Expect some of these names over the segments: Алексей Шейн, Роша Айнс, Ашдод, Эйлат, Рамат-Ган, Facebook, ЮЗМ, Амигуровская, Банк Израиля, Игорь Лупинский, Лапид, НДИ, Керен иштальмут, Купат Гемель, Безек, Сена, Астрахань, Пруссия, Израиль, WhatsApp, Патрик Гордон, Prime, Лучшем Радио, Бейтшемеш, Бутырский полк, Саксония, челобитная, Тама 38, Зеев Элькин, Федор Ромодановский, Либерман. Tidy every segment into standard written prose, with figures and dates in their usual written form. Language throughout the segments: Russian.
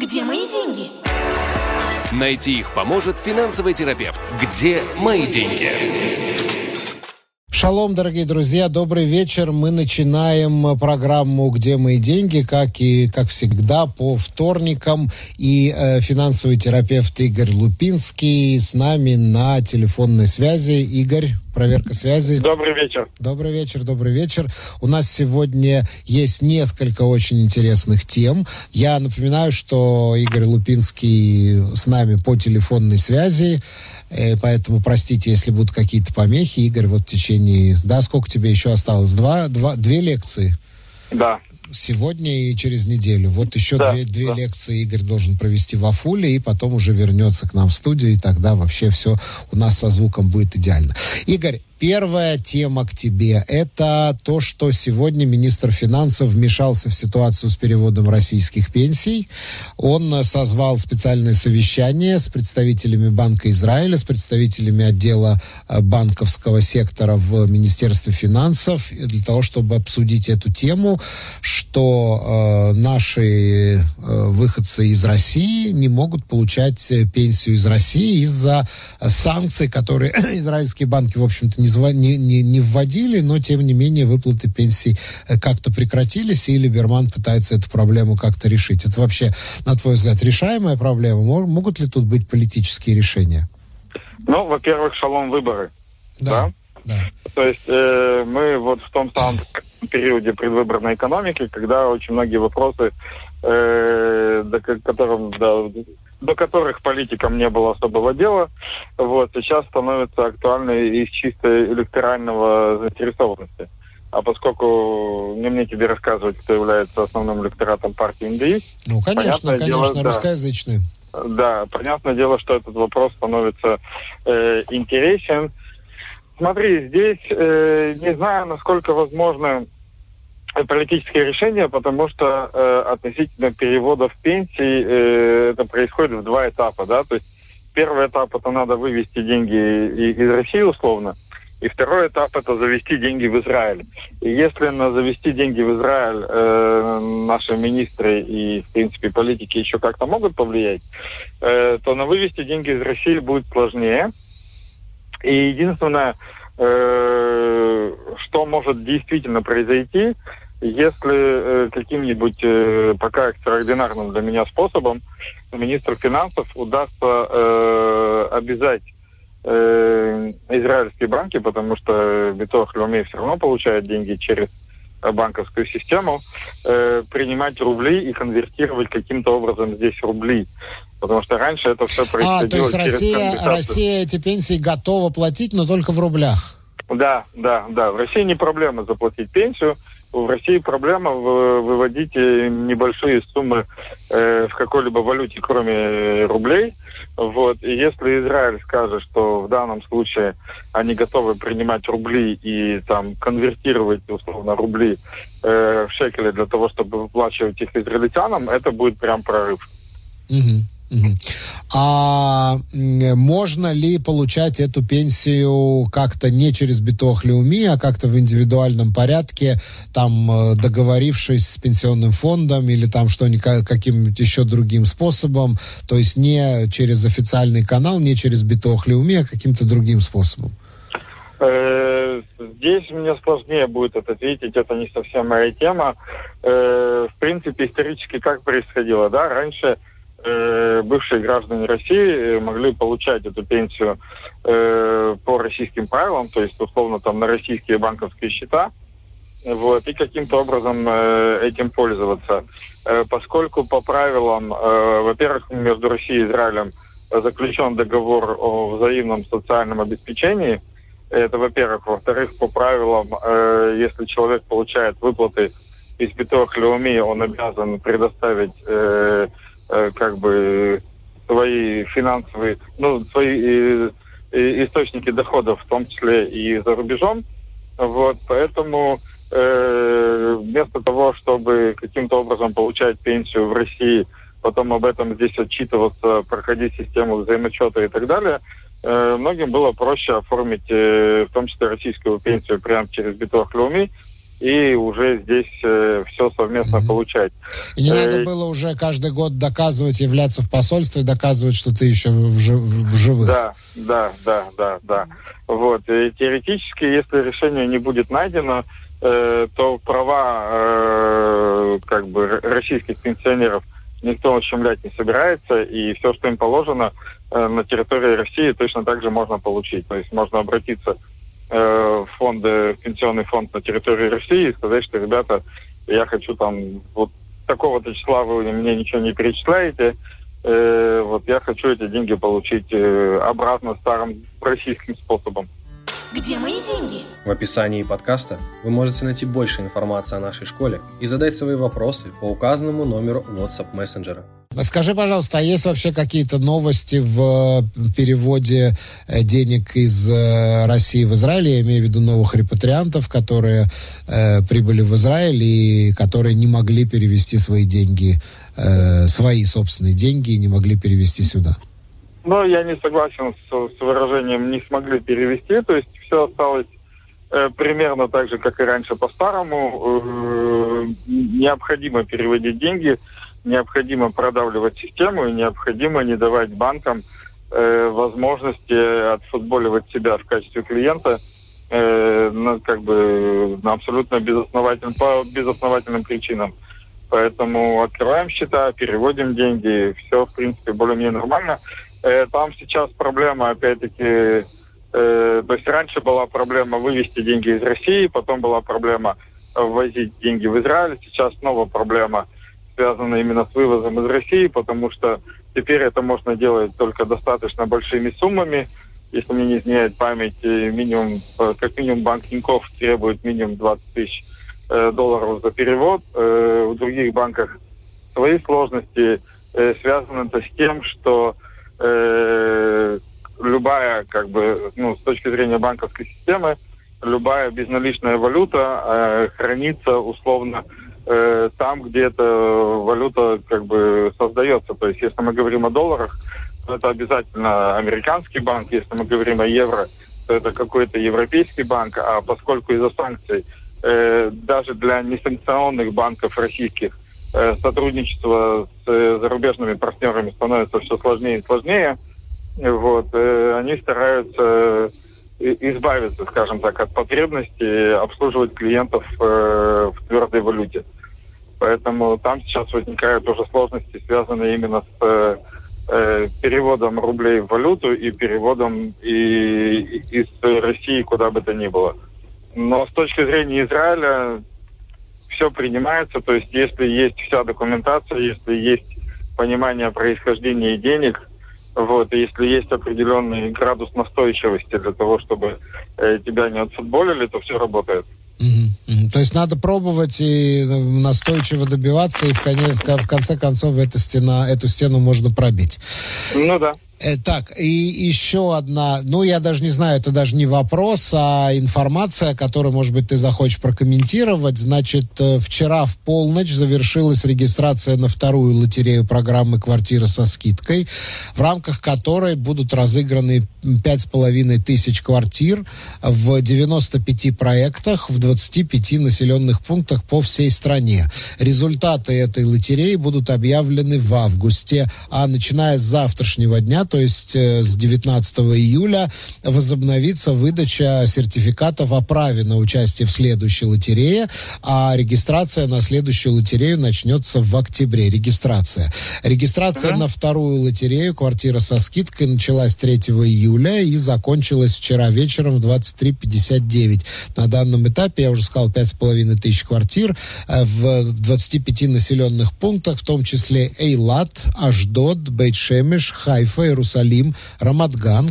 Где мои деньги? Найти их поможет финансовый терапевт. Где мои деньги? Шалом, дорогие друзья, добрый вечер. Мы начинаем программу «Где мои деньги», как всегда, по вторникам. И финансовый терапевт Игорь Лупинский с нами на телефонной связи. Игорь, проверка связи. Добрый вечер. Добрый вечер, добрый вечер. У нас сегодня есть несколько очень интересных тем. Я напоминаю, что Игорь Лупинский с нами по телефонной связи. Поэтому, простите, если будут какие-то помехи. Игорь, вот в течение... Да, сколько тебе еще осталось? Две лекции? Да. Сегодня и через неделю. Вот еще две лекции Игорь должен провести в Афуле, и потом уже вернется к нам в студию, и тогда вообще все у нас со звуком будет идеально. Игорь, первая тема к тебе. Это то, что сегодня министр финансов вмешался в ситуацию с переводом российских пенсий. Он созвал специальное совещание с представителями Банка Израиля, с представителями отдела банковского сектора в Министерстве финансов для того, чтобы обсудить эту тему, что наши выходцы из России не могут получать пенсию из России из-за санкций, которые израильские банки, в общем-то, не вводили, но, тем не менее, выплаты пенсий как-то прекратились, и Либерман пытается эту проблему как-то решить. Это вообще, на твой взгляд, решаемая проблема? Могут ли тут быть политические решения? Ну, во-первых, шалом выборы. Да. То есть мы вот в том самом периоде предвыборной экономики, когда очень многие вопросы, до которых политикам не было особого дела, вот, сейчас становятся актуальны из чисто электорального заинтересованности. А поскольку не мне тебе рассказывать, кто является основным электоратом партии НДИ... Ну, конечно, русскоязычный. Да, понятное дело, что этот вопрос становится интересен. Смотри, здесь не знаю, насколько возможно политическое решение, потому что относительно переводов пенсий это происходит в два этапа, да, то есть первый этап это надо вывести деньги из России условно, и второй этап это завести деньги в Израиль. И если на завести деньги в Израиль наши министры и, в принципе, политики еще как-то могут повлиять, то на вывести деньги из России будет сложнее. И единственное, что может действительно произойти, если каким-нибудь пока экстраординарным для меня способом министру финансов удастся обязать израильские банки, потому что Битуах Леуми все равно получает деньги через банковскую систему, принимать рубли и конвертировать каким-то образом здесь рубли. Потому что раньше это все происходило через конвертацию. То есть Россия эти пенсии готова платить, но только в рублях? Да. В России не проблема заплатить пенсию. В России проблема выводить небольшие суммы в какой-либо валюте, кроме рублей. Вот. И если Израиль скажет, что в данном случае они готовы принимать рубли и там конвертировать, условно, рубли в шекели для того, чтобы выплачивать их израильтянам, это будет прям прорыв. А можно ли получать эту пенсию как-то не через Битуах Леуми, а как-то в индивидуальном порядке, там договорившись с пенсионным фондом или там что-нибудь каким-нибудь еще другим способом, то есть не через официальный канал, не через Битуах Леуми, а каким-то другим способом? Здесь мне сложнее будет ответить, это не совсем моя тема. В принципе, исторически как происходило, да, раньше бывшие граждане России могли получать эту пенсию по российским правилам, то есть, условно, там, на российские банковские счета, вот, и каким-то образом этим пользоваться. Поскольку по правилам, во-первых, между Россией и Израилем заключен договор о взаимном социальном обеспечении, это, во-первых. Во-вторых, по правилам, если человек получает выплаты из Битуах Леуми, он обязан предоставить свои финансовые, свои источники доходов, в том числе и за рубежом. Вот, поэтому вместо того, чтобы каким-то образом получать пенсию в России, потом об этом здесь отчитываться, проходить систему взаимоотчета и так далее, многим было проще оформить, в том числе российскую пенсию, прямо через Битуах Леуми, и уже здесь все совместно получать. И не надо было уже каждый год доказывать, являться в посольстве, доказывать, что ты еще в живых. Да. Вот. И теоретически, если решение не будет найдено, то права как бы российских пенсионеров никто ущемлять не собирается, и все, что им положено на территории России, точно так же можно получить. То есть можно обратиться в фонды, в пенсионный фонд на территории России и сказать, что, ребята, я хочу там, вот такого-то числа вы мне ничего не перечисляете, вот я хочу эти деньги получить обратно старым российским способом. Где мои деньги? В описании подкаста вы можете найти больше информации о нашей школе и задать свои вопросы по указанному номеру WhatsApp мессенджера. Скажи, пожалуйста, а есть вообще какие-то новости в переводе денег из России в Израиль? Я имею в виду новых репатриантов, которые прибыли в Израиль и которые не могли перевести свои деньги, свои собственные деньги, и не могли перевести сюда. Но я не согласен с выражением «не смогли перевести». То есть все осталось примерно так же, как и раньше по-старому. Необходимо переводить деньги, необходимо продавливать систему и необходимо не давать банкам возможности отфутболивать себя в качестве клиента на абсолютно безосновательным причинам. Поэтому открываем счета, переводим деньги, все, в принципе, более-менее нормально. Там сейчас проблема, опять-таки, то есть раньше была проблема вывести деньги из России, потом была проблема ввозить деньги в Израиль, сейчас снова проблема, связанная именно с вывозом из России, потому что теперь это можно делать только достаточно большими суммами. Если мне не изменяет память, минимум, как минимум банк Нинькофф требует минимум $20,000 за перевод, в других банках свои сложности связаны это с тем, что любая, с точки зрения банковской системы, любая безналичная валюта хранится условно там, где эта валюта создается. То есть, если мы говорим о долларах, то это обязательно американский банк, если мы говорим о евро, то это какой-то европейский банк, а поскольку из-за санкций даже для несанкционных банков российских сотрудничество с зарубежными партнерами становится все сложнее и сложнее. Вот. Они стараются избавиться, скажем так, от потребности обслуживать клиентов в твердой валюте. Поэтому там сейчас возникают уже сложности, связанные именно с переводом рублей в валюту и переводом из России куда бы то ни было. Но с точки зрения Израиля все принимается, то есть если есть вся документация, если есть понимание происхождения денег, вот, если есть определенный градус настойчивости для того, чтобы тебя не отфутболили, то все работает. То есть надо пробовать и настойчиво добиваться, и в конце концов эту стену можно пробить. Ну да. Так, и еще одна, я даже не знаю, это даже не вопрос, а информация, которую, может быть, ты захочешь прокомментировать. Значит, вчера в полночь завершилась регистрация на вторую лотерею программы «Квартира со скидкой», в рамках которой будут разыграны 5,5 тысяч квартир в 95 проектах в 25 населенных пунктах по всей стране. Результаты этой лотереи будут объявлены в августе, а начиная с завтрашнего дня, то есть с 19 июля, возобновится выдача сертификатов о праве на участие в следующей лотерее, а регистрация на следующую лотерею начнется в октябре. Регистрация на вторую лотерею «Квартира со скидкой» началась 3 июля и закончилась вчера вечером в 23:59. На данном этапе, я уже сказал, 5,5 тысяч квартир в 25 населенных пунктах, в том числе Эйлат, Ашдод, Бейтшемеш, Хайфа, Иерусалим, Рамат-Ган,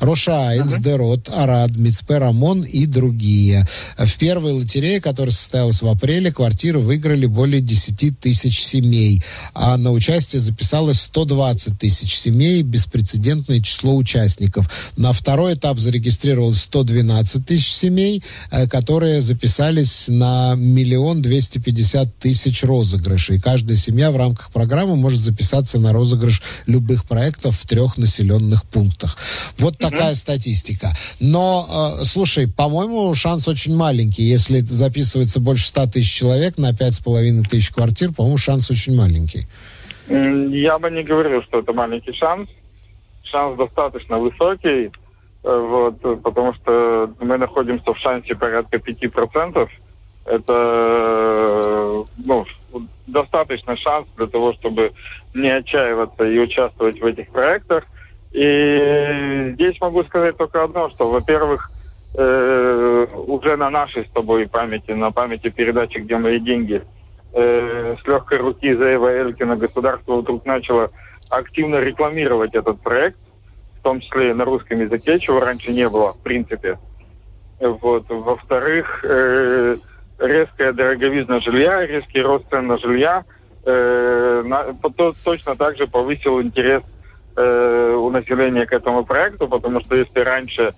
Роша Айнс, Сдерот, Арад, Мицпе Рамон и другие. В первой лотерее, которая состоялась в апреле, квартиры выиграли более 10 тысяч семей, а на участие записалось 120 тысяч семей, беспрецедентное число участников. На второй этап зарегистрировалось 112 тысяч семей, которые записались на 1 250 000 розыгрышей. Каждая семья в рамках программы может записаться на розыгрыш любых проектов в 3 населенных пунктах. Вот такая статистика. Но, слушай, по-моему, шанс очень маленький. Если записывается больше 100 тысяч человек на 5,5 тысяч квартир, по-моему, шанс очень маленький. Я бы не говорил, что это маленький шанс. Шанс достаточно высокий, вот, потому что мы находимся в шансе порядка 5%. Это, ну, достаточно шанс для того, чтобы не отчаиваться и участвовать в этих проектах. И здесь могу сказать только одно, что, во-первых, уже на нашей с тобой памяти, на памяти передачи «Где мои деньги», с легкой руки Зеева Элькина государство вдруг начало активно рекламировать этот проект, в том числе и на русском языке, чего раньше не было, в принципе. Вот. Во-вторых, резкая дороговизна жилья, резкий рост цен на жилье точно так же повысил интерес у населения к этому проекту, потому что если раньше,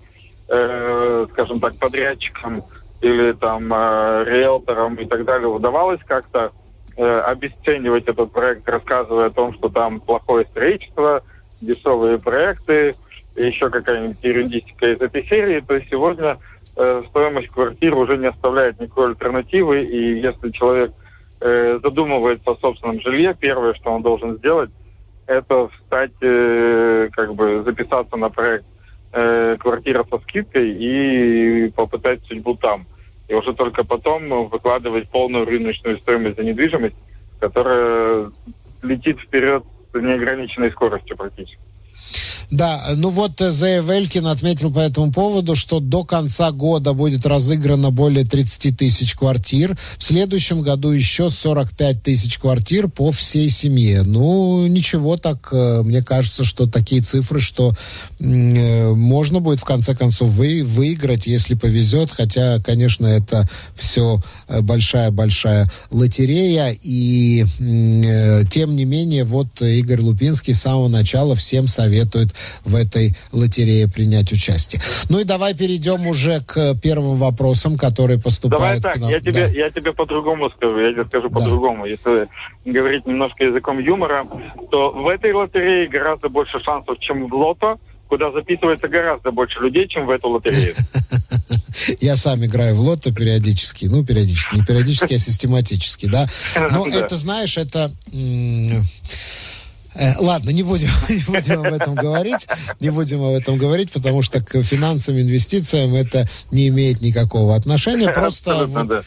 скажем так, подрядчикам или там риэлторам и так далее удавалось как-то обесценивать этот проект, рассказывая о том, что там плохое строительство, дешевые проекты, еще какая-нибудь ерундистика из этой серии, то сегодня стоимость квартир уже не оставляет никакой альтернативы, и если человек задумывается о собственном жилье, первое, что он должен сделать, это встать, как бы записаться на проект «Квартира со скидкой» и попытать судьбу там. И уже только потом выкладывать полную рыночную стоимость за недвижимость, которая летит вперед с неограниченной скоростью практически. Да, ну вот Зеев Элькин отметил по этому поводу, что до конца года будет разыграно более 30 тысяч квартир. В следующем году еще 45 тысяч квартир по всей семье. Ну, ничего так, мне кажется, что такие цифры, что можно будет в конце концов выиграть, если повезет. Хотя, конечно, это все большая-большая лотерея. И тем не менее, вот Игорь Лупинский с самого начала всем советует в этой лотерее принять участие. Ну и давай перейдем уже к первым вопросам, которые поступают. Давай так, к нам. Я тебе по-другому скажу, по-другому. Если говорить немножко языком юмора, то в этой лотерее гораздо больше шансов, чем в лото, куда записывается гораздо больше людей, чем в эту лотерею. Я сам играю в лото периодически. Ну, периодически, не периодически, а систематически, да. Но это, знаешь, это... Ладно, не будем об этом говорить, потому что к финансовым инвестициям это не имеет никакого отношения. Просто вот, да,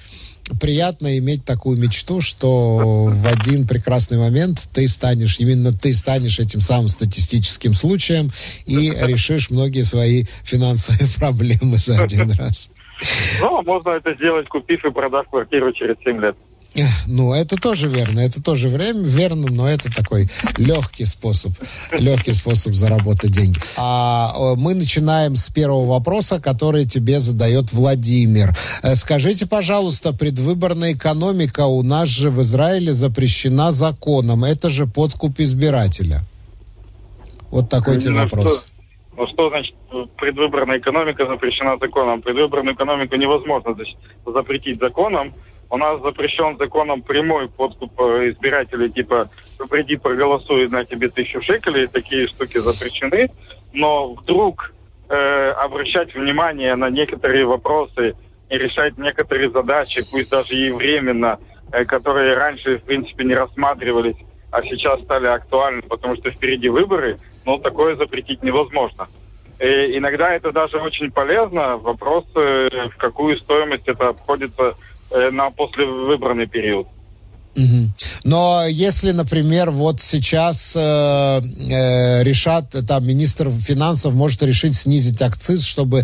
приятно иметь такую мечту, что в один прекрасный момент ты станешь этим самым статистическим случаем и решишь многие свои финансовые проблемы за один раз. Ну, можно это сделать, купив и продав квартиру через 7 лет. Ну, это тоже верно, верно, но это такой легкий способ заработать деньги. А мы начинаем с первого вопроса, который тебе задает Владимир. Скажите, пожалуйста, предвыборная экономика у нас же в Израиле запрещена законом. Это же подкуп избирателя. Вот такой тебе вопрос. Что значит предвыборная экономика запрещена законом? Предвыборную экономику невозможно запретить законом. У нас запрещен законом прямой подкуп избирателей, типа «приди, проголосуй, на тебе 1000 шекелей», такие штуки запрещены. Но вдруг обращать внимание на некоторые вопросы и решать некоторые задачи, пусть даже и временно, которые раньше, в принципе, не рассматривались, а сейчас стали актуальны, потому что впереди выборы, но такое запретить невозможно. И иногда это даже очень полезно. Вопрос, в какую стоимость это обходится на послевыборный период. Но если, например, вот сейчас решат, там, министр финансов может решить снизить акциз, чтобы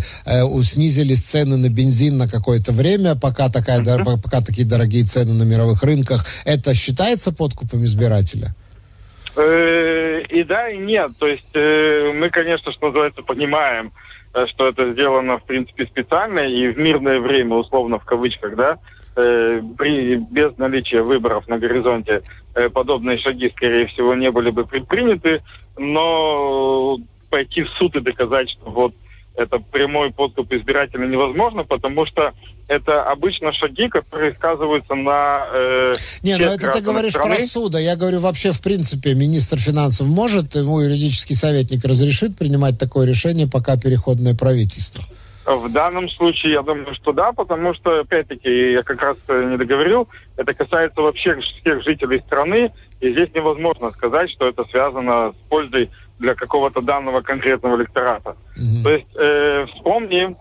снизились цены на бензин на какое-то время, пока такие дорогие цены на мировых рынках, это считается подкупом избирателя? И да, и нет. То есть мы, конечно, что называется, понимаем, что это сделано, в принципе, специально и в мирное время, условно, в кавычках, да, без наличия выборов на горизонте подобные шаги, скорее всего, не были бы предприняты, но пойти в суд и доказать, что вот это прямой подкуп избирателя невозможно, потому что это обычно шаги, которые сказываются на... это ты говоришь страны. Про суда. Я говорю, вообще, в принципе, министр финансов может, ему юридический советник разрешит принимать такое решение, пока переходное правительство? В данном случае, я думаю, что да, потому что, опять-таки, я как раз не договорил, это касается вообще всех жителей страны, и здесь невозможно сказать, что это связано с пользой для какого-то данного конкретного электората. Mm-hmm. То есть, вспомни,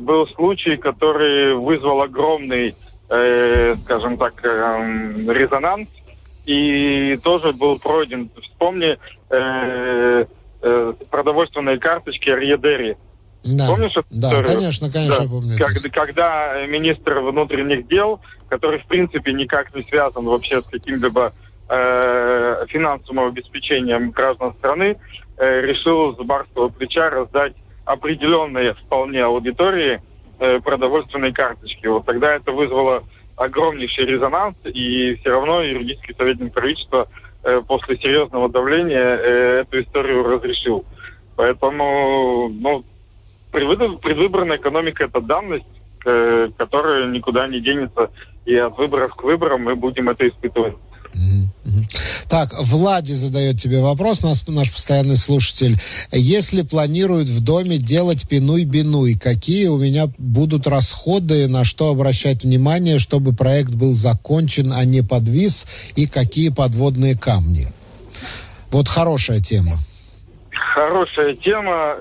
был случай, который вызвал огромный, резонанс, и тоже был пройден. Вспомни продовольственные карточки Риедери. Да, помнишь эту историю? Конечно, я помню. Когда министр внутренних дел, который, в принципе, никак не связан вообще с каким-либо финансовым обеспечением граждан страны, решил с барского плеча раздать определенные вполне аудитории продовольственные карточки. Вот тогда это вызвало огромнейший резонанс, и все равно юридический советник правительства после серьезного давления эту историю разрешил. Поэтому, предвыборная экономика – это данность, которая никуда не денется. И от выборов к выборам мы будем это испытывать. Mm-hmm. Так, Влади задает тебе вопрос, наш постоянный слушатель. Если планируют в доме делать пинуй бинуй, какие у меня будут расходы, на что обращать внимание, чтобы проект был закончен, а не подвис, и какие подводные камни? Вот хорошая тема. Хорошая тема.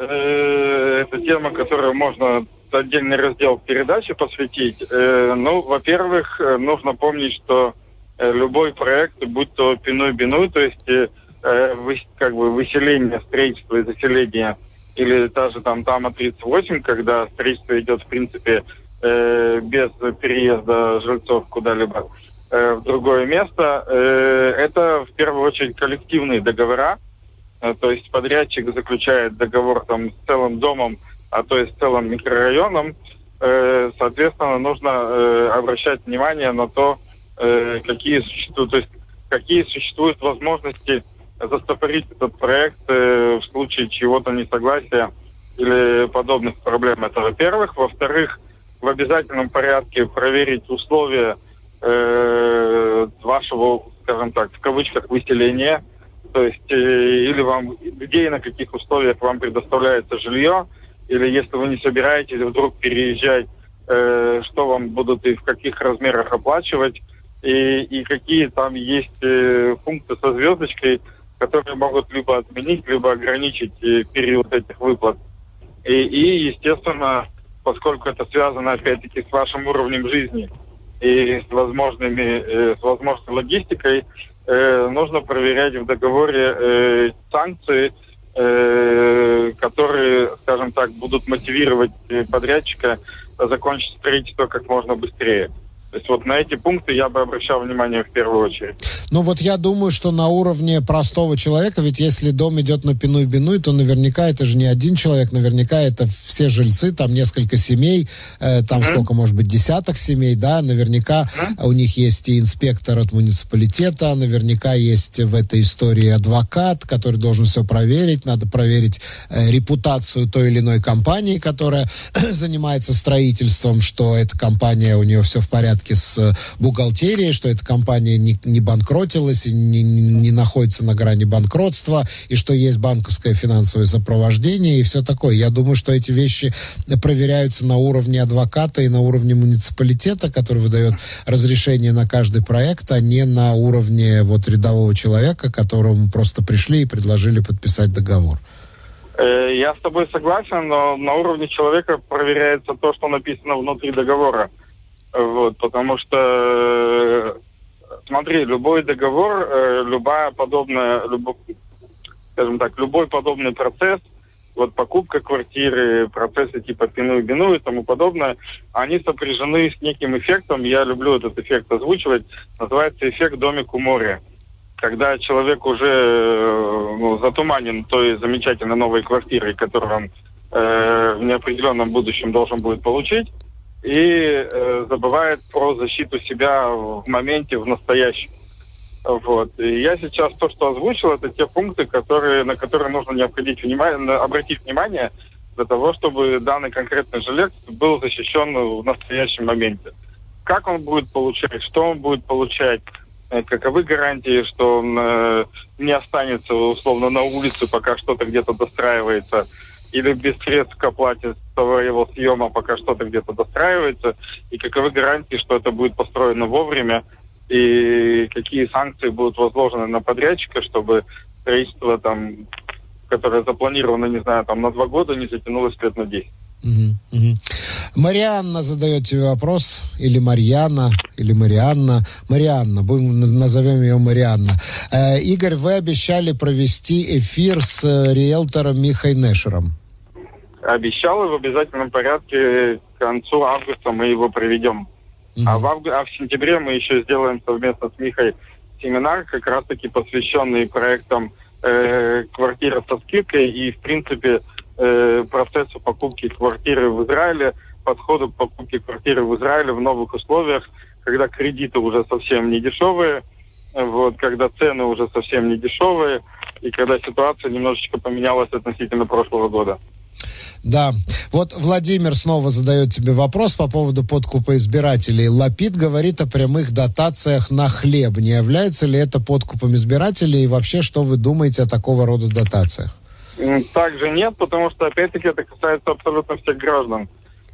Это тема, которую можно отдельный раздел передачи посвятить. Во-первых, нужно помнить, что любой проект, будь то пинуй-бинуй, то есть выселение, строительство и заселение, или та же Тама 38, когда строительство идет, в принципе, без переезда жильцов куда-либо в другое место, это, в первую очередь, коллективные договора. То есть подрядчик заключает договор там с целым домом, а то и с целым микрорайоном. Соответственно, нужно обращать внимание на то, какие существуют возможности застопорить этот проект в случае чего-то несогласия или подобных проблем. Это во-первых. Во-вторых, в обязательном порядке проверить условия вашего, в кавычках, выселения. То есть, или вам, где и на каких условиях вам предоставляется жилье, или если вы не собираетесь вдруг переезжать, что вам будут и в каких размерах оплачивать, и какие там есть пункты со звездочкой, которые могут либо отменить, либо ограничить период этих выплат. И, естественно, поскольку это связано, опять-таки, с вашим уровнем жизни и с возможной логистикой, нужно проверять в договоре санкции, которые, будут мотивировать подрядчика закончить строительство как можно быстрее. То есть вот на эти пункты я бы обращал внимание в первую очередь. Я думаю, что на уровне простого человека, ведь если дом идет на пинуй-бинуй, то наверняка это же не один человек, наверняка это все жильцы, там несколько семей, сколько, может быть, десяток семей, да, наверняка у них есть и инспектор от муниципалитета, наверняка есть в этой истории адвокат, который должен все проверить, надо проверить репутацию той или иной компании, которая занимается строительством, что эта компания, у нее все в порядке с бухгалтерией, что эта компания не банкротилась, не находится на грани банкротства, и что есть банковское финансовое сопровождение и все такое. Я думаю, что эти вещи проверяются на уровне адвоката и на уровне муниципалитета, который выдает разрешение на каждый проект, а не на уровне рядового человека, которому просто пришли и предложили подписать договор. Я с тобой согласен, но на уровне человека проверяется то, что написано внутри договора. Потому что, смотри, любой договор, любой подобный процесс, покупка квартиры, процессы типа пинуй-бинуй и тому подобное, они сопряжены с неким эффектом, я люблю этот эффект озвучивать, называется эффект «домик у моря». Когда человек уже затуманен той замечательной новой квартирой, которую он в неопределенном будущем должен будет получить, и забывает про защиту себя в моменте, в настоящем. И я сейчас то, что озвучил, это те пункты, на которые нужно обратить внимание для того, чтобы данный конкретный жилец был защищен в настоящем моменте. Как он будет получать, что он будет получать, каковы гарантии, что он не останется условно на улице, пока что-то где-то достраивается, или без средств к оплате его съема, пока что-то где-то достраивается, и каковы гарантии, что это будет построено вовремя, и какие санкции будут возложены на подрядчика, чтобы строительство, там, которое запланировано, не знаю, там, на 2 года, не затянулось лет на 10. Угу, угу. Марианна задает тебе вопрос, или Марианна. Марианна, назовем ее Марианна. Игорь, вы обещали провести эфир с риэлтором Михой Нешером. Обещал, и в обязательном порядке к концу августа мы его проведем. Uh-huh. А в сентябре мы еще сделаем совместно с Михой семинар, как раз-таки посвященный проектам «Квартира со скидкой» и, в принципе, процессу покупки квартиры в Израиле, подходу к покупке квартиры в Израиле в новых условиях, когда кредиты уже совсем не дешевые, вот, когда цены уже совсем не дешевые, и когда ситуация немножечко поменялась относительно прошлого года. Да. Вот Владимир снова задает тебе вопрос по поводу подкупа избирателей. Лапид говорит о прямых дотациях на хлеб. Не является ли это подкупом избирателей? И вообще, что вы думаете о такого рода дотациях? Также нет, потому что, опять-таки, это касается абсолютно всех граждан.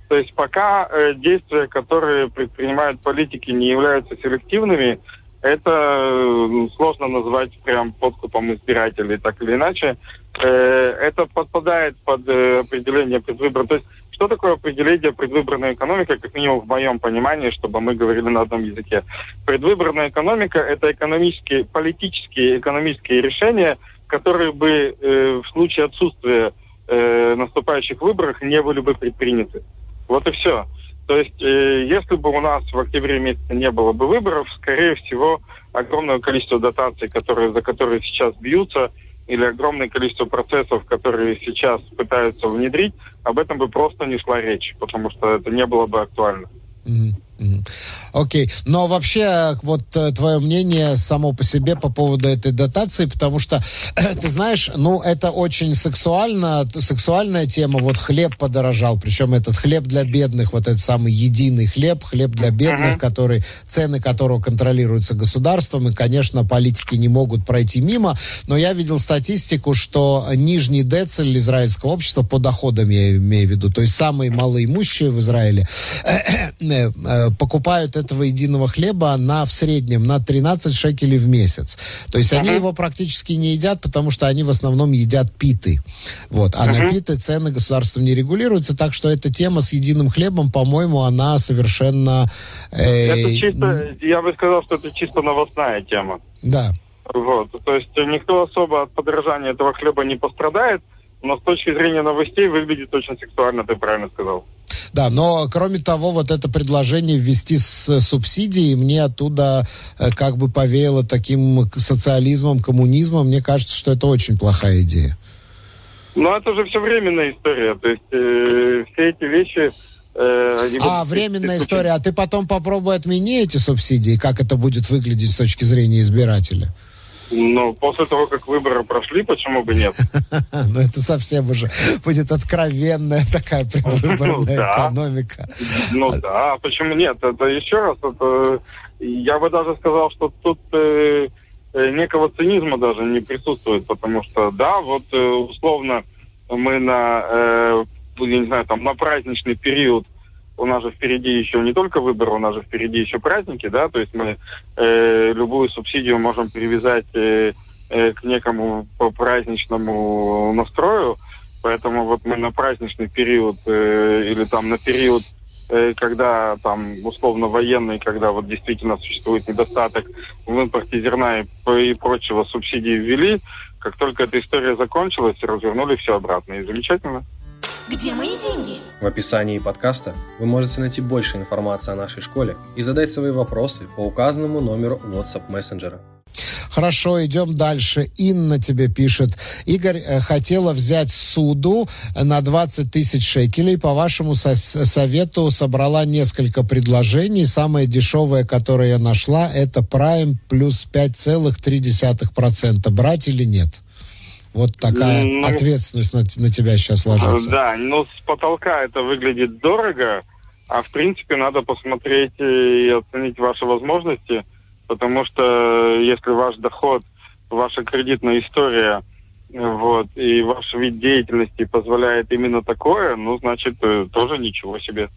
То есть пока действия, которые предпринимают политики, не являются селективными, это сложно назвать прям подкупом избирателей, так или иначе. Это подпадает под определение предвыбора. То есть что такое определение предвыборной экономики, как минимум в моем понимании, чтобы мы говорили на одном языке. Предвыборная экономика – это экономические, политические экономические решения, которые бы в случае отсутствия наступающих выборов не были бы предприняты. Вот и все. То есть, если бы у нас в октябре месяце не было бы выборов, скорее всего, огромное количество дотаций, за которые сейчас бьются, или огромное количество процессов, которые сейчас пытаются внедрить, об этом бы просто не шла речь, потому что это не было бы актуально. Окей. Okay. Но вообще, вот твое мнение само по себе по поводу этой дотации, потому что, ты знаешь, ну, это очень сексуальная тема. Вот хлеб подорожал, причем этот хлеб для бедных, вот этот самый единый хлеб для бедных, который, цены которого контролируются государством, и, конечно, политики не могут пройти мимо. Но я видел статистику, что нижний дециль израильского общества по доходам, я имею в виду, то есть самые малоимущие в Израиле, покупают этого единого хлеба в среднем на 13 шекелей в месяц. То есть они его практически не едят, потому что они в основном едят питы. Вот. А на питы цены государством не регулируются, так что эта тема с единым хлебом, по-моему, она совершенно... Это чисто, я бы сказал, что это чисто новостная тема. Да. Вот. То есть никто особо от подорожания этого хлеба не пострадает, но с точки зрения новостей выглядит очень сексуально, ты правильно сказал. Да, но кроме того, вот это предложение ввести с субсидией, мне оттуда как бы повеяло таким социализмом, коммунизмом. Мне кажется, что это очень плохая идея. Ну, это же все временная история. То есть все эти вещи... временная история. А ты потом попробуй отмени эти субсидии, как это будет выглядеть с точки зрения избирателя. Ну, после того, как выборы прошли, почему бы нет? Ну, это совсем уже будет откровенная такая предвыборная экономика. Ну да, почему нет? Это еще раз, я бы даже сказал, что тут некого цинизма даже не присутствует, потому что, да, вот условно мы на праздничный период, у нас же впереди еще не только выборы, у нас же впереди еще праздники, да, то есть мы любую субсидию можем привязать к некому праздничному настрою, поэтому вот мы на праздничный период или там на период, когда там условно военный, когда вот действительно существует недостаток в импорте зерна и прочего, субсидии ввели, как только эта история закончилась, развернули все обратно, и замечательно. Где мои деньги? В описании подкаста вы можете найти больше информации о нашей школе и задать свои вопросы по указанному номеру WhatsApp мессенджера. Хорошо, идем дальше. Инна тебе пишет. Игорь, хотела взять суду на 20 тысяч шекелей. По вашему совету собрала несколько предложений. Самое дешевое, которое я нашла, это Prime плюс 5,3%. Брать или нет? Вот такая ответственность на тебя сейчас ложится. Да, но с потолка это выглядит дорого, а в принципе надо посмотреть и оценить ваши возможности, потому что если ваш доход, ваша кредитная история, вот, и ваш вид деятельности позволяет именно такое, ну, значит, тоже ничего себе.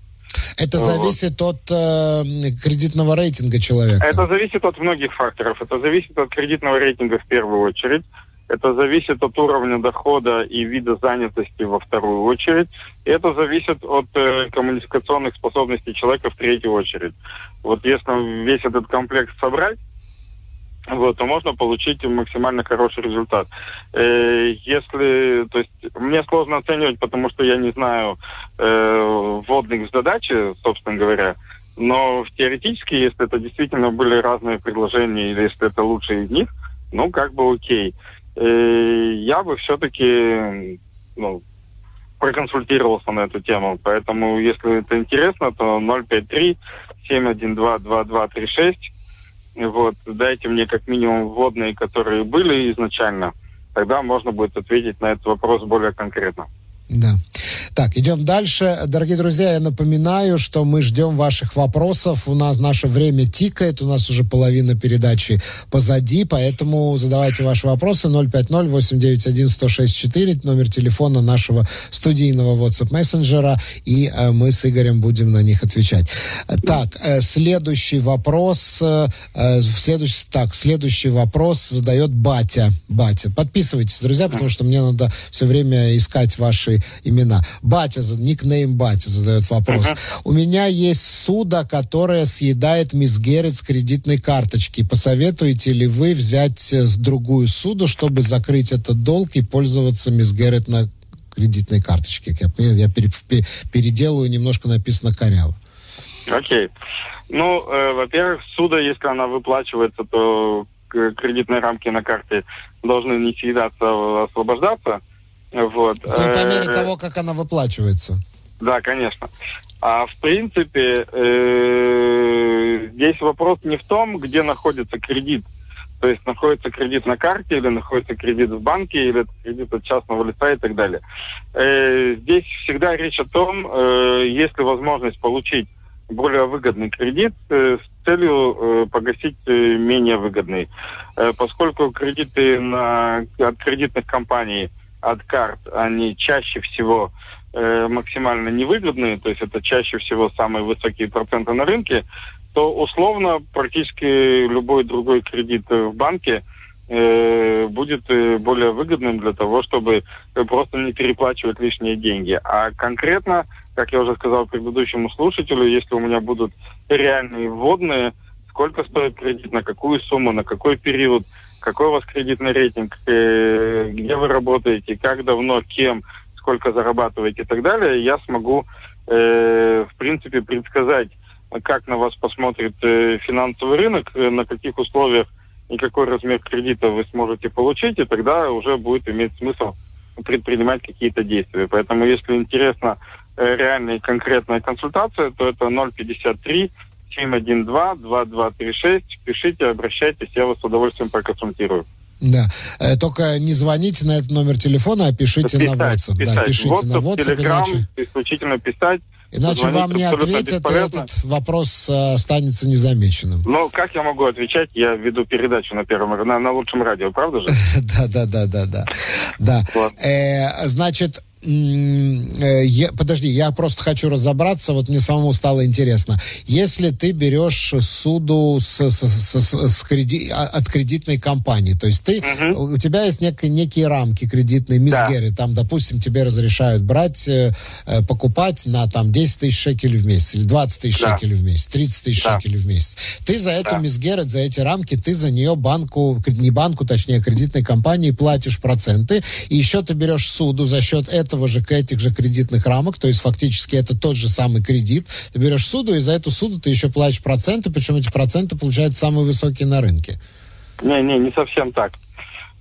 Это зависит от кредитного рейтинга человека? Это зависит от многих факторов. Это зависит от кредитного рейтинга в первую очередь. Это зависит от уровня дохода и вида занятости во вторую очередь. Это зависит от коммуникационных способностей человека в третью очередь. Вот если весь этот комплекс собрать, вот, то можно получить максимально хороший результат. Если, то есть, мне сложно оценивать, потому что я не знаю вводных задач, собственно говоря. Но теоретически, если это действительно были разные предложения, или если это лучшие из них, ну, как бы окей. Я бы все-таки проконсультировался на эту тему. Поэтому, если это интересно, то 053-712-2236. Вот, дайте мне как минимум вводные, которые были изначально. Тогда можно будет ответить на этот вопрос более конкретно. Да. Так, идем дальше. Дорогие друзья, я напоминаю, что мы ждем ваших вопросов. У нас наше время тикает, у нас уже половина передачи позади, поэтому задавайте ваши вопросы. 050-891-1064, номер телефона нашего студийного WhatsApp-мессенджера, и мы с Игорем будем на них отвечать. Так, следующий вопрос задает Батя. Батя, подписывайтесь, друзья, потому что мне надо все время искать ваши имена. Батя, никнейм Батя задает вопрос. У меня есть суда, которое съедает мизгерец кредитной карточки. Посоветуете ли вы взять другую суду, чтобы закрыть этот долг и пользоваться мизгерет на кредитной карточке? Я переделаю, немножко написано коряво. Окей. Ну, во-первых, суда, если она выплачивается, то кредитные рамки на карте должны не съедаться, освобождаться. Вот. По мере того, как она выплачивается. Да, конечно. А в принципе, здесь вопрос не в том, где находится кредит. То есть находится кредит на карте, или находится кредит в банке, или кредит от частного лица и так далее. Здесь всегда речь о том, есть ли возможность получить более выгодный кредит с целью погасить менее выгодный. Поскольку кредиты от кредитных компаний, от карт, они чаще всего максимально невыгодные, то есть это чаще всего самые высокие проценты на рынке, то условно практически любой другой кредит в банке будет более выгодным для того, чтобы просто не переплачивать лишние деньги. А конкретно, как я уже сказал предыдущему слушателю, если у меня будут реальные вводные, сколько стоит кредит, на какую сумму, на какой период, какой у вас кредитный рейтинг, где вы работаете, как давно, кем, сколько зарабатываете и так далее, я смогу, в принципе, предсказать, как на вас посмотрит финансовый рынок, на каких условиях и какой размер кредита вы сможете получить, и тогда уже будет иметь смысл предпринимать какие-то действия. Поэтому, если интересна реальная и конкретная консультация, то это 053-712-2236. Пишите, обращайтесь, я вас с удовольствием проконсультирую. Да, только не звоните на этот номер телефона, а пишите на WhatsApp. Писать. Да, пишите WhatsApp, на WhatsApp, Telegram, иначе... исключительно писать. Иначе вам не ответят, и этот вопрос останется незамеченным. Но как я могу отвечать? Я веду передачу на лучшем радио, правда же? Да. Значит, подожди, я просто хочу разобраться, вот мне самому стало интересно. Если ты берешь суду от кредитной компании, то есть у тебя есть некие рамки кредитные, мизгеры, там, допустим, тебе разрешают брать, покупать на там 10 тысяч шекелей в месяц, или 20 тысяч шекелей в месяц, 30 тысяч шекелей в месяц. Ты за эту мизгеры, за эти рамки, ты за нее кредитной компании платишь проценты, и еще ты берешь суду за счет этих же кредитных рамок, то есть фактически это тот же самый кредит. Ты берешь суду, и за эту суду ты еще платишь проценты, причем эти проценты получают самые высокие на рынке. Не совсем так.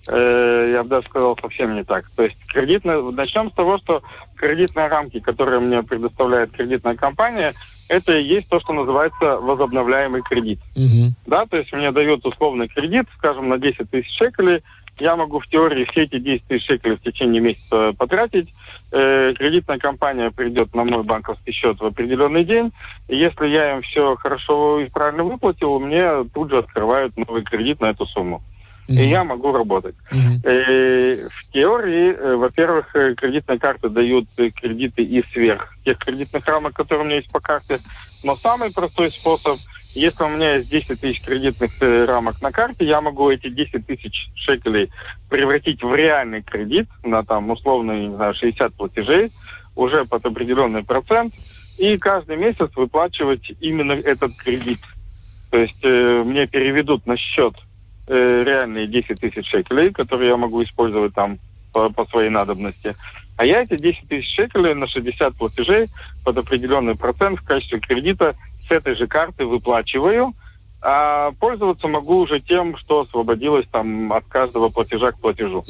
Я бы даже сказал, совсем не так. То есть начнем с того, что кредитные рамки, которые мне предоставляет кредитная компания, это и есть то, что называется возобновляемый кредит. Да, то есть мне дают условный кредит, скажем, на 10 тысяч шекелей, я могу в теории все эти 10 тысяч шекелей в течение месяца потратить. Кредитная компания придет на мой банковский счет в определенный день. И если я им все хорошо и правильно выплатил, мне тут же открывают новый кредит на эту сумму. И я могу работать. В теории, во-первых, кредитные карты дают кредиты и сверх тех кредитных рамок, которые у меня есть по карте. Но самый простой способ, если у меня есть 10 тысяч кредитных рамок на карте, я могу эти 10 тысяч шекелей превратить в реальный кредит на там условные, не знаю, 60 платежей, уже под определенный процент, и каждый месяц выплачивать именно этот кредит. То есть мне переведут на счет реальные 10 тысяч шекелей, которые я могу использовать там по своей надобности. А я эти 10 тысяч шекелей на 60 платежей под определенный процент в качестве кредита с этой же карты выплачиваю, а пользоваться могу уже тем, что освободилось там от каждого платежа к платежу.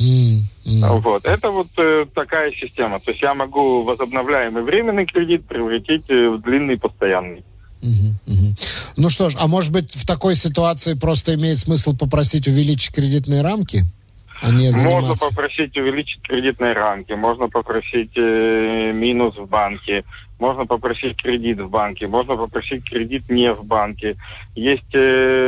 Вот. Это вот такая система. То есть я могу возобновляемый временный кредит превратить в длинный постоянный. Ну что ж, а может быть в такой ситуации просто имеет смысл попросить увеличить кредитные рамки? А не заниматься? Можно попросить увеличить кредитные рамки, можно попросить минус в банке, можно попросить кредит в банке, можно попросить кредит не в банке. Есть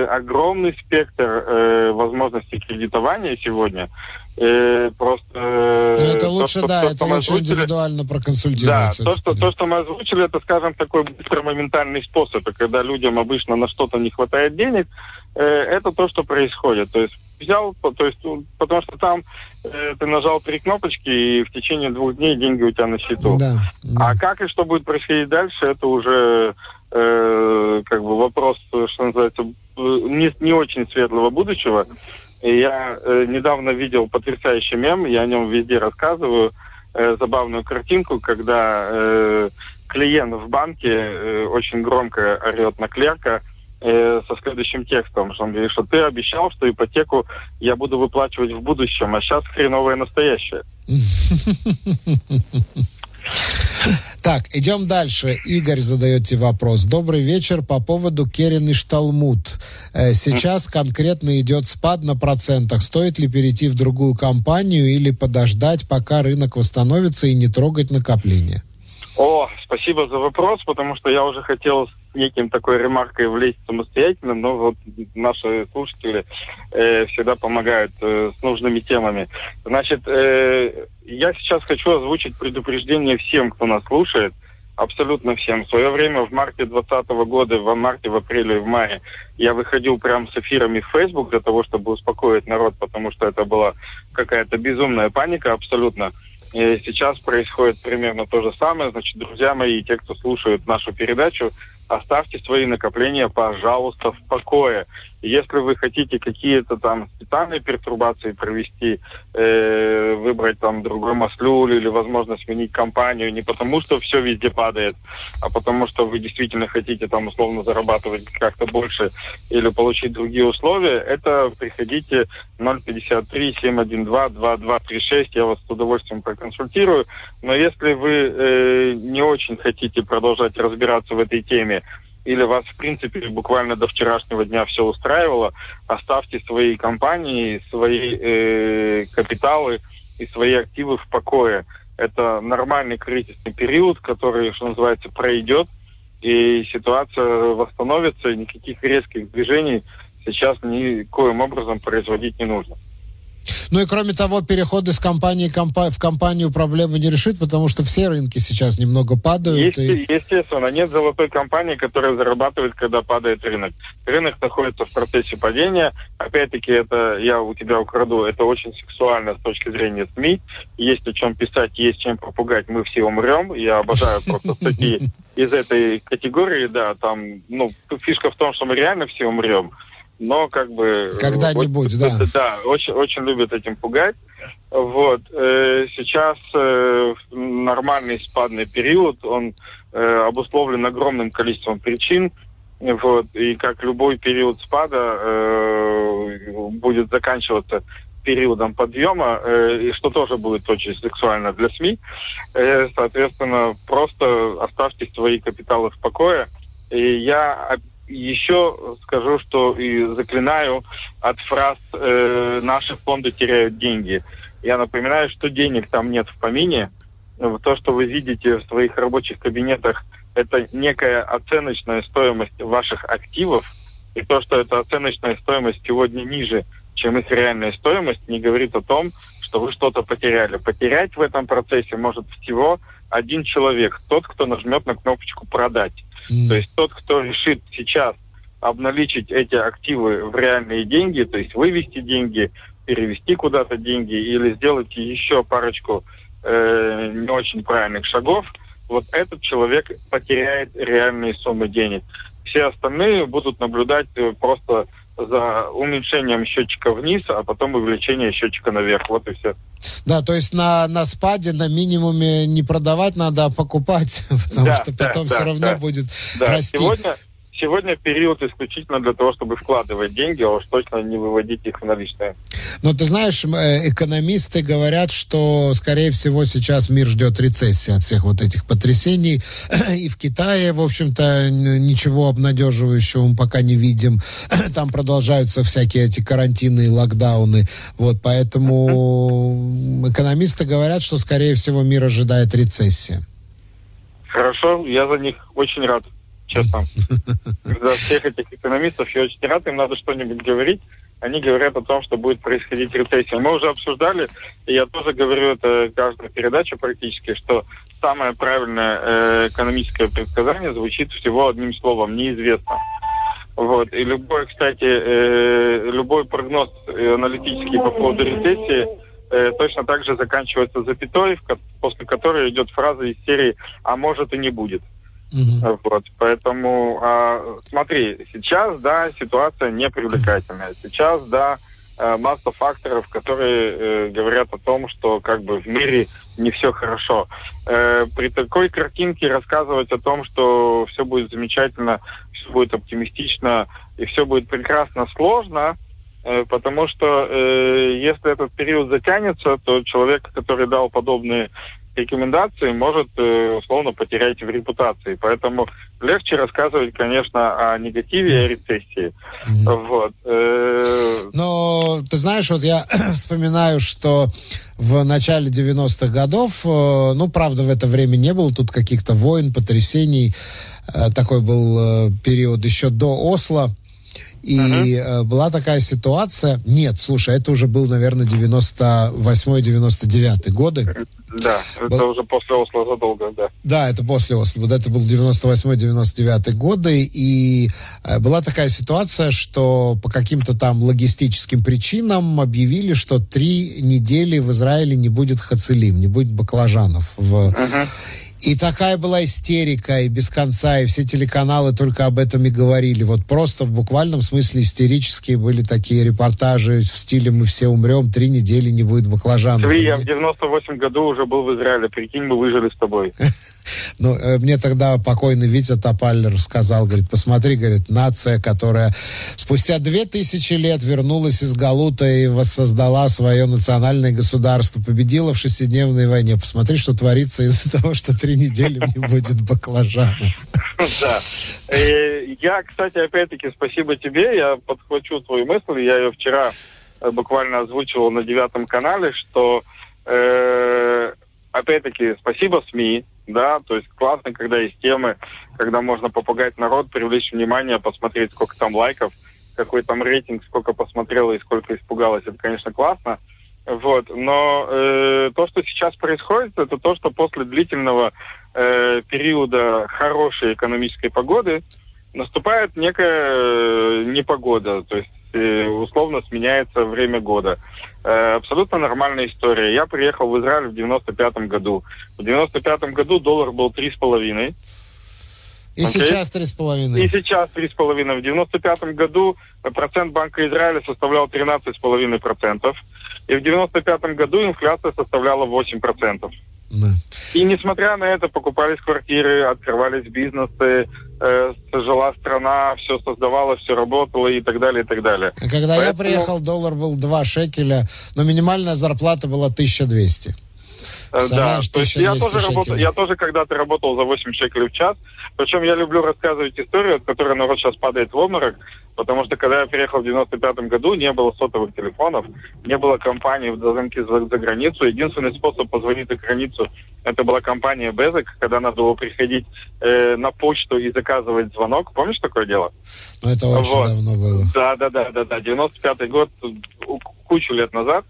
огромный спектр возможностей кредитования сегодня. Это лучше, это лучше индивидуально проконсультироваться. Да, то, что мы озвучили, это, скажем, такой быстрый моментальный способ. И когда людям обычно на что-то не хватает денег, это то, что происходит. То есть взял, потому что там ты нажал 3 кнопочки, и в течение 2 дней деньги у тебя на счету. Да. А как и что будет происходить дальше, это уже вопрос, что называется, не очень светлого будущего. Я недавно видел потрясающий мем, я о нем везде рассказываю, забавную картинку, когда клиент в банке очень громко орет на клерка со следующим текстом, что он говорит, что ты обещал, что ипотеку я буду выплачивать в будущем, а сейчас хреновое настоящее. Так, идем дальше. Игорь задает тебе вопрос. Добрый вечер по поводу керен иштальмут. Сейчас конкретно идет спад на процентах. Стоит ли перейти в другую компанию или подождать, пока рынок восстановится, и не трогать накопления? О, спасибо за вопрос, потому что я уже хотел с неким такой ремаркой влезть самостоятельно, но вот наши слушатели всегда помогают с нужными темами. Значит, я сейчас хочу озвучить предупреждение всем, кто нас слушает, абсолютно всем. В свое время в марте 2020 года, в марте, в апреле и в мае я выходил прям с эфирами в Facebook для того, чтобы успокоить народ, потому что это была какая-то безумная паника абсолютно. И сейчас происходит примерно то же самое. Значит, друзья мои и те, кто слушают нашу передачу, оставьте свои накопления, пожалуйста, в покое. Если вы хотите какие-то там специальные пертурбации провести, выбрать там другой маслюль или, возможно, сменить компанию, не потому что все везде падает, а потому что вы действительно хотите там условно зарабатывать как-то больше или получить другие условия, это приходите 053-712-2236, я вас с удовольствием проконсультирую. Но если вы не очень хотите продолжать разбираться в этой теме, или вас, в принципе, буквально до вчерашнего дня все устраивало, оставьте свои компании, свои капиталы и свои активы в покое. Это нормальный кризисный период, который, что называется, пройдет, и ситуация восстановится, и никаких резких движений сейчас никоим образом производить не нужно. Ну и кроме того, переход из компании в компанию проблемы не решит, потому что все рынки сейчас немного падают. Естественно, нет золотой компании, которая зарабатывает, когда падает рынок. Рынок находится в процессе падения. Опять-таки, это я у тебя украду, это очень сексуально с точки зрения СМИ. Есть о чем писать, есть чем попугать, мы все умрем. Я обожаю просто статьи из этой категории, да, там, ну, фишка в том, что мы реально все умрем. Но как бы... Когда-нибудь, да. Да, очень, очень любят этим пугать. Вот. Сейчас нормальный спадный период, он обусловлен огромным количеством причин. Вот. И как любой период спада будет заканчиваться периодом подъема, и что тоже будет очень сексуально для СМИ. Соответственно, просто оставьте свои капиталы в покое. И я еще скажу, что и заклинаю от фраз «наши фонды теряют деньги». Я напоминаю, что денег там нет в помине. То, что вы видите в своих рабочих кабинетах, это некая оценочная стоимость ваших активов. И то, что эта оценочная стоимость сегодня ниже, чем их реальная стоимость, не говорит о том, что вы что-то потеряли. Потерять в этом процессе может всего один человек, тот, кто нажмет на кнопочку «продать». То есть тот, кто решит сейчас обналичить эти активы в реальные деньги, то есть вывести деньги, перевести куда-то деньги или сделать еще парочку не очень правильных шагов, вот этот человек потеряет реальные суммы денег. Все остальные будут наблюдать просто за уменьшением счетчика вниз, а потом увеличение счетчика наверх. Вот и все. Да, то есть на спаде, на минимуме не продавать надо, а покупать, потому что потом все равно будет расти. Сегодня период исключительно для того, чтобы вкладывать деньги, а уж точно не выводить их в наличные. Но ты знаешь, экономисты говорят, что, скорее всего, сейчас мир ждет рецессии от всех вот этих потрясений. И в Китае, в общем-то, ничего обнадеживающего мы пока не видим. Там продолжаются всякие эти карантины и локдауны. Вот, поэтому экономисты говорят, что, скорее всего, мир ожидает рецессии. Хорошо, я за них очень рад. Честно. За всех этих экономистов я очень рад, им надо что-нибудь говорить. Они говорят о том, что будет происходить рецессия. Мы уже обсуждали, и я тоже говорю это каждую передачу практически, что самое правильное экономическое предсказание звучит всего одним словом – неизвестно. Вот. И любой, кстати, любой прогноз аналитический по поводу рецессии точно так же заканчивается запятой, после которой идет фраза из серии «а может и не будет». Угу. Вот, поэтому смотри, сейчас, да, ситуация непривлекательная. Сейчас, да, масса факторов, которые говорят о том, что как бы в мире не все хорошо. При такой картинке рассказывать о том, что все будет замечательно, все будет оптимистично и все будет прекрасно, сложно, потому что если этот период затянется, то человек, который дал подобные рекомендации, может условно потерять в репутации. Поэтому легче рассказывать, конечно, о негативе и о рецессии. Вот. Но ты знаешь, вот я вспоминаю, что в начале 90-х годов, ну, правда, в это время не было тут каких-то войн, потрясений. Такой был период еще до Осло. И была такая ситуация... Нет, слушай, это уже был, наверное, 98-99 годы. Да, это уже после Осло задолго, да. Да, это после Осло. Это был 98-99 годы. И была такая ситуация, что по каким-то там логистическим причинам объявили, что 3 недели в Израиле не будет хацелим, не будет баклажанов в... И такая была истерика, и без конца, и все телеканалы только об этом и говорили. Вот просто в буквальном смысле истерические были такие репортажи в стиле «Мы все умрем, 3 недели не будет баклажанов». Смотри, я в 98 году уже был в Израиле, прикинь, мы выжили с тобой. Ну, мне тогда покойный Витя Топаллер сказал, говорит, посмотри, говорит, нация, которая спустя 2000 лет вернулась из Галута и воссоздала свое национальное государство, победила в 6-дневной войне. Посмотри, что творится из-за того, что 3 недели не будет баклажанов. Да. Я, кстати, опять-таки, спасибо тебе, я подхвачу твою мысль, я ее вчера буквально озвучивал на 9 канале, что, опять-таки, спасибо СМИ. Да, то есть классно, когда есть темы, когда можно попугать народ, привлечь внимание, посмотреть, сколько там лайков, какой там рейтинг, сколько посмотрела и сколько испугалась. Это, конечно, классно. Вот. Но то, что сейчас происходит, это то, что после длительного периода хорошей экономической погоды наступает некая непогода, то есть условно сменяется время года. Абсолютно нормальная история. Я приехал в Израиль в 95-м году. В 95-м году доллар был 3,5. И сейчас 3,5. И сейчас 3,5. В 95-м году процент Банка Израиля составлял 13,5%. И в 95-м году инфляция составляла 8%. Да. И несмотря на это покупались квартиры, открывались бизнесы, жила страна, все создавалось, все работало и так далее, и так далее. А когда я приехал, доллар был 2 шекеля, но минимальная зарплата была 1200. Да, то есть я тоже когда-то работал за 8 шекелей в час, Причем я люблю рассказывать историю, от которой народ сейчас падает в обморок, потому что когда я приехал в 95 году, не было сотовых телефонов, не было компаний в дозвонке за границу. Единственный способ позвонить за границу, это была компания «Безек», когда надо было приходить на почту и заказывать звонок. Помнишь такое дело? Ну, это очень давно было. Да. 95-й год, кучу лет назад.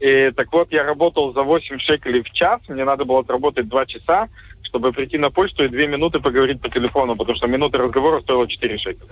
И, так вот, я работал за 8 шекелей в час, мне надо было отработать 2 часа, чтобы прийти на почту и 2 минуты поговорить по телефону, потому что минута разговора стоила 4 шекеля.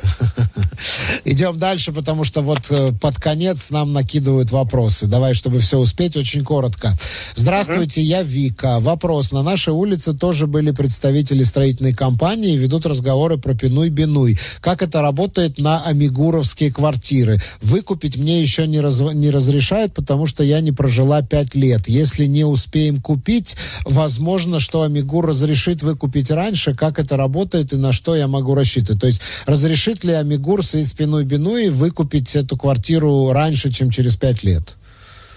Идем дальше, потому что вот под конец нам накидывают вопросы. Давай, чтобы все успеть, очень коротко. Здравствуйте, я Вика. Вопрос. На нашей улице тоже были представители строительной компании и ведут разговоры про пинуй бинуй. Как это работает на амигуровские квартиры? Выкупить мне еще не разрешают, потому что я не прожила 5 лет. Если не успеем купить, возможно, что Амигур разрешит выкупить раньше. Как это работает и на что я могу рассчитывать? То есть разрешит ли Амигур с пинуй-бинуй выкупить эту квартиру раньше, чем через 5 лет?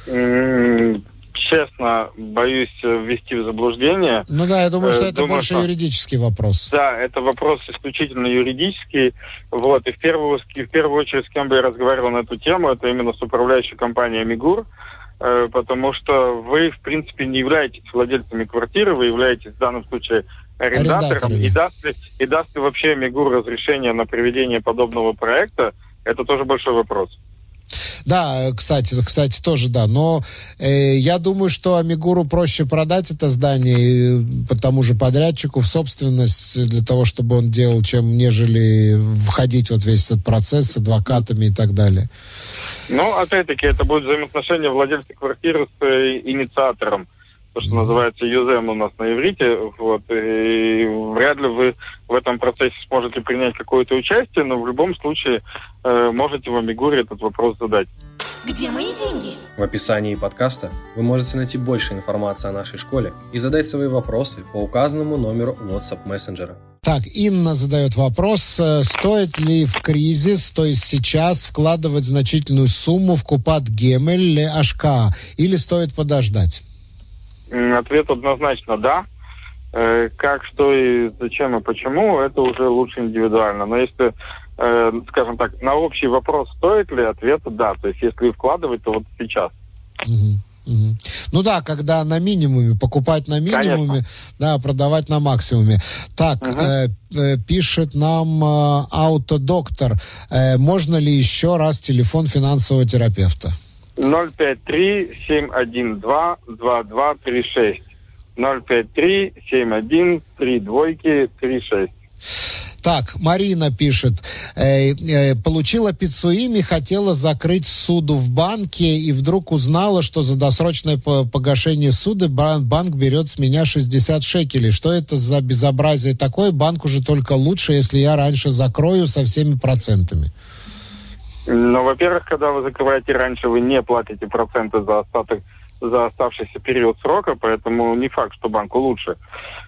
Честно, боюсь ввести в заблуждение. Ну да, я думаю, что это больше юридический вопрос. Да, это вопрос исключительно юридический. Вот. И в первую очередь, с кем бы я разговаривал на эту тему, это именно с управляющей компанией «Амигур», потому что вы, в принципе, не являетесь владельцами квартиры, вы являетесь в данном случае арендатором. И даст ли вообще Амигур разрешение на проведение подобного проекта, это тоже большой вопрос. Да, кстати, тоже да. Но я думаю, что Амигуру проще продать это здание по тому же подрядчику в собственность для того, чтобы он делал, чем нежели входить вот весь этот процесс с адвокатами и так далее. Ну, опять-таки, это будет взаимоотношение владельца квартиры с инициатором. То, что называется ЮЗМ у нас на иврите, вот, и вряд ли вы в этом процессе сможете принять какое-то участие, но в любом случае можете в Амигуре этот вопрос задать. Где мои деньги? В описании подкаста вы можете найти больше информации о нашей школе и задать свои вопросы по указанному номеру WhatsApp мессенджера. Так, Инна задает вопрос. Стоит ли в кризис, то есть сейчас, вкладывать значительную сумму в Купат Гемель или Ашка, или стоит подождать? Ответ однозначно «да». Как, что и зачем и почему, это уже лучше индивидуально. Но если, скажем так, на общий вопрос «стоит ли?», ответ «да». То есть если вкладывать, то вот сейчас. Ну да, когда на минимуме, покупать на минимуме, да, продавать на максимуме. Так, пишет нам «Аутодоктор». Можно ли еще раз телефон финансового терапевта? 053-712-2236. 053-71-3236. Так, Марина пишет. Получила пиццуими, хотела закрыть суду в банке и вдруг узнала, что за досрочное погашение суды банк берет с меня 60 шекелей. Что это за безобразие такое? Банк уже только лучше, если я раньше закрою со всеми процентами. Ну, во-первых, когда вы закрываете раньше, вы не платите проценты за оставшийся период срока, поэтому не факт, что банку лучше.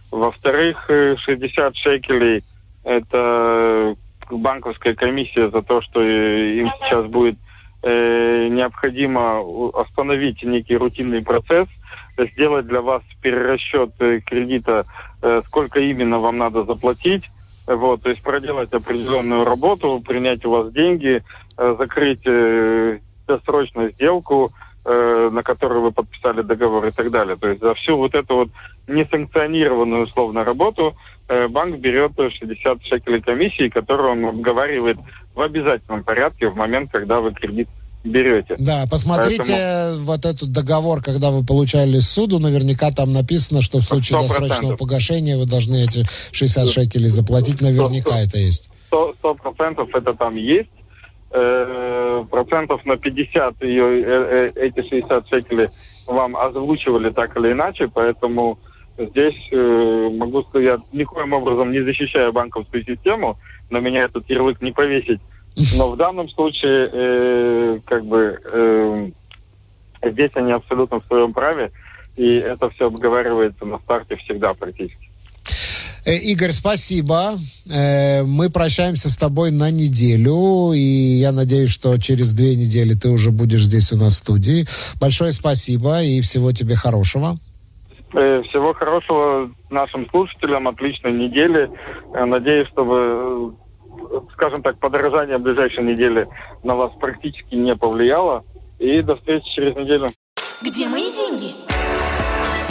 Во-вторых, 60 шекелей – это банковская комиссия за то, что им сейчас будет необходимо остановить некий рутинный процесс, сделать для вас перерасчет кредита, сколько именно вам надо заплатить, вот, то есть проделать определенную работу, принять у вас деньги, закрыть досрочную сделку, на которую вы подписали договор и так далее. То есть за всю вот эту вот несанкционированную, условно, работу банк берет 60 шекелей комиссии, которую он обговаривает в обязательном порядке в момент, когда вы кредит берете. Да, посмотрите вот этот договор, когда вы получали суду, наверняка там написано, что в случае 100%. Досрочного погашения вы должны эти 60 шекелей заплатить, наверняка 100%. Это есть. 100% это там есть. Процентов на 50 эти 60 шекелей вам озвучивали так или иначе, поэтому здесь могу сказать, я никоим образом не защищаю банковскую систему, на меня этот ярлык не повесить, но в данном случае здесь они абсолютно в своем праве, и это все обговаривается на старте всегда практически. Игорь, спасибо. Мы прощаемся с тобой на неделю, и я надеюсь, что через 2 недели ты уже будешь здесь у нас в студии. Большое спасибо и всего тебе хорошего. Всего хорошего нашим слушателям, отличной недели. Надеюсь, чтобы, скажем так, подорожание в ближайшей неделе на вас практически не повлияло. И до встречи через неделю. Где мои деньги?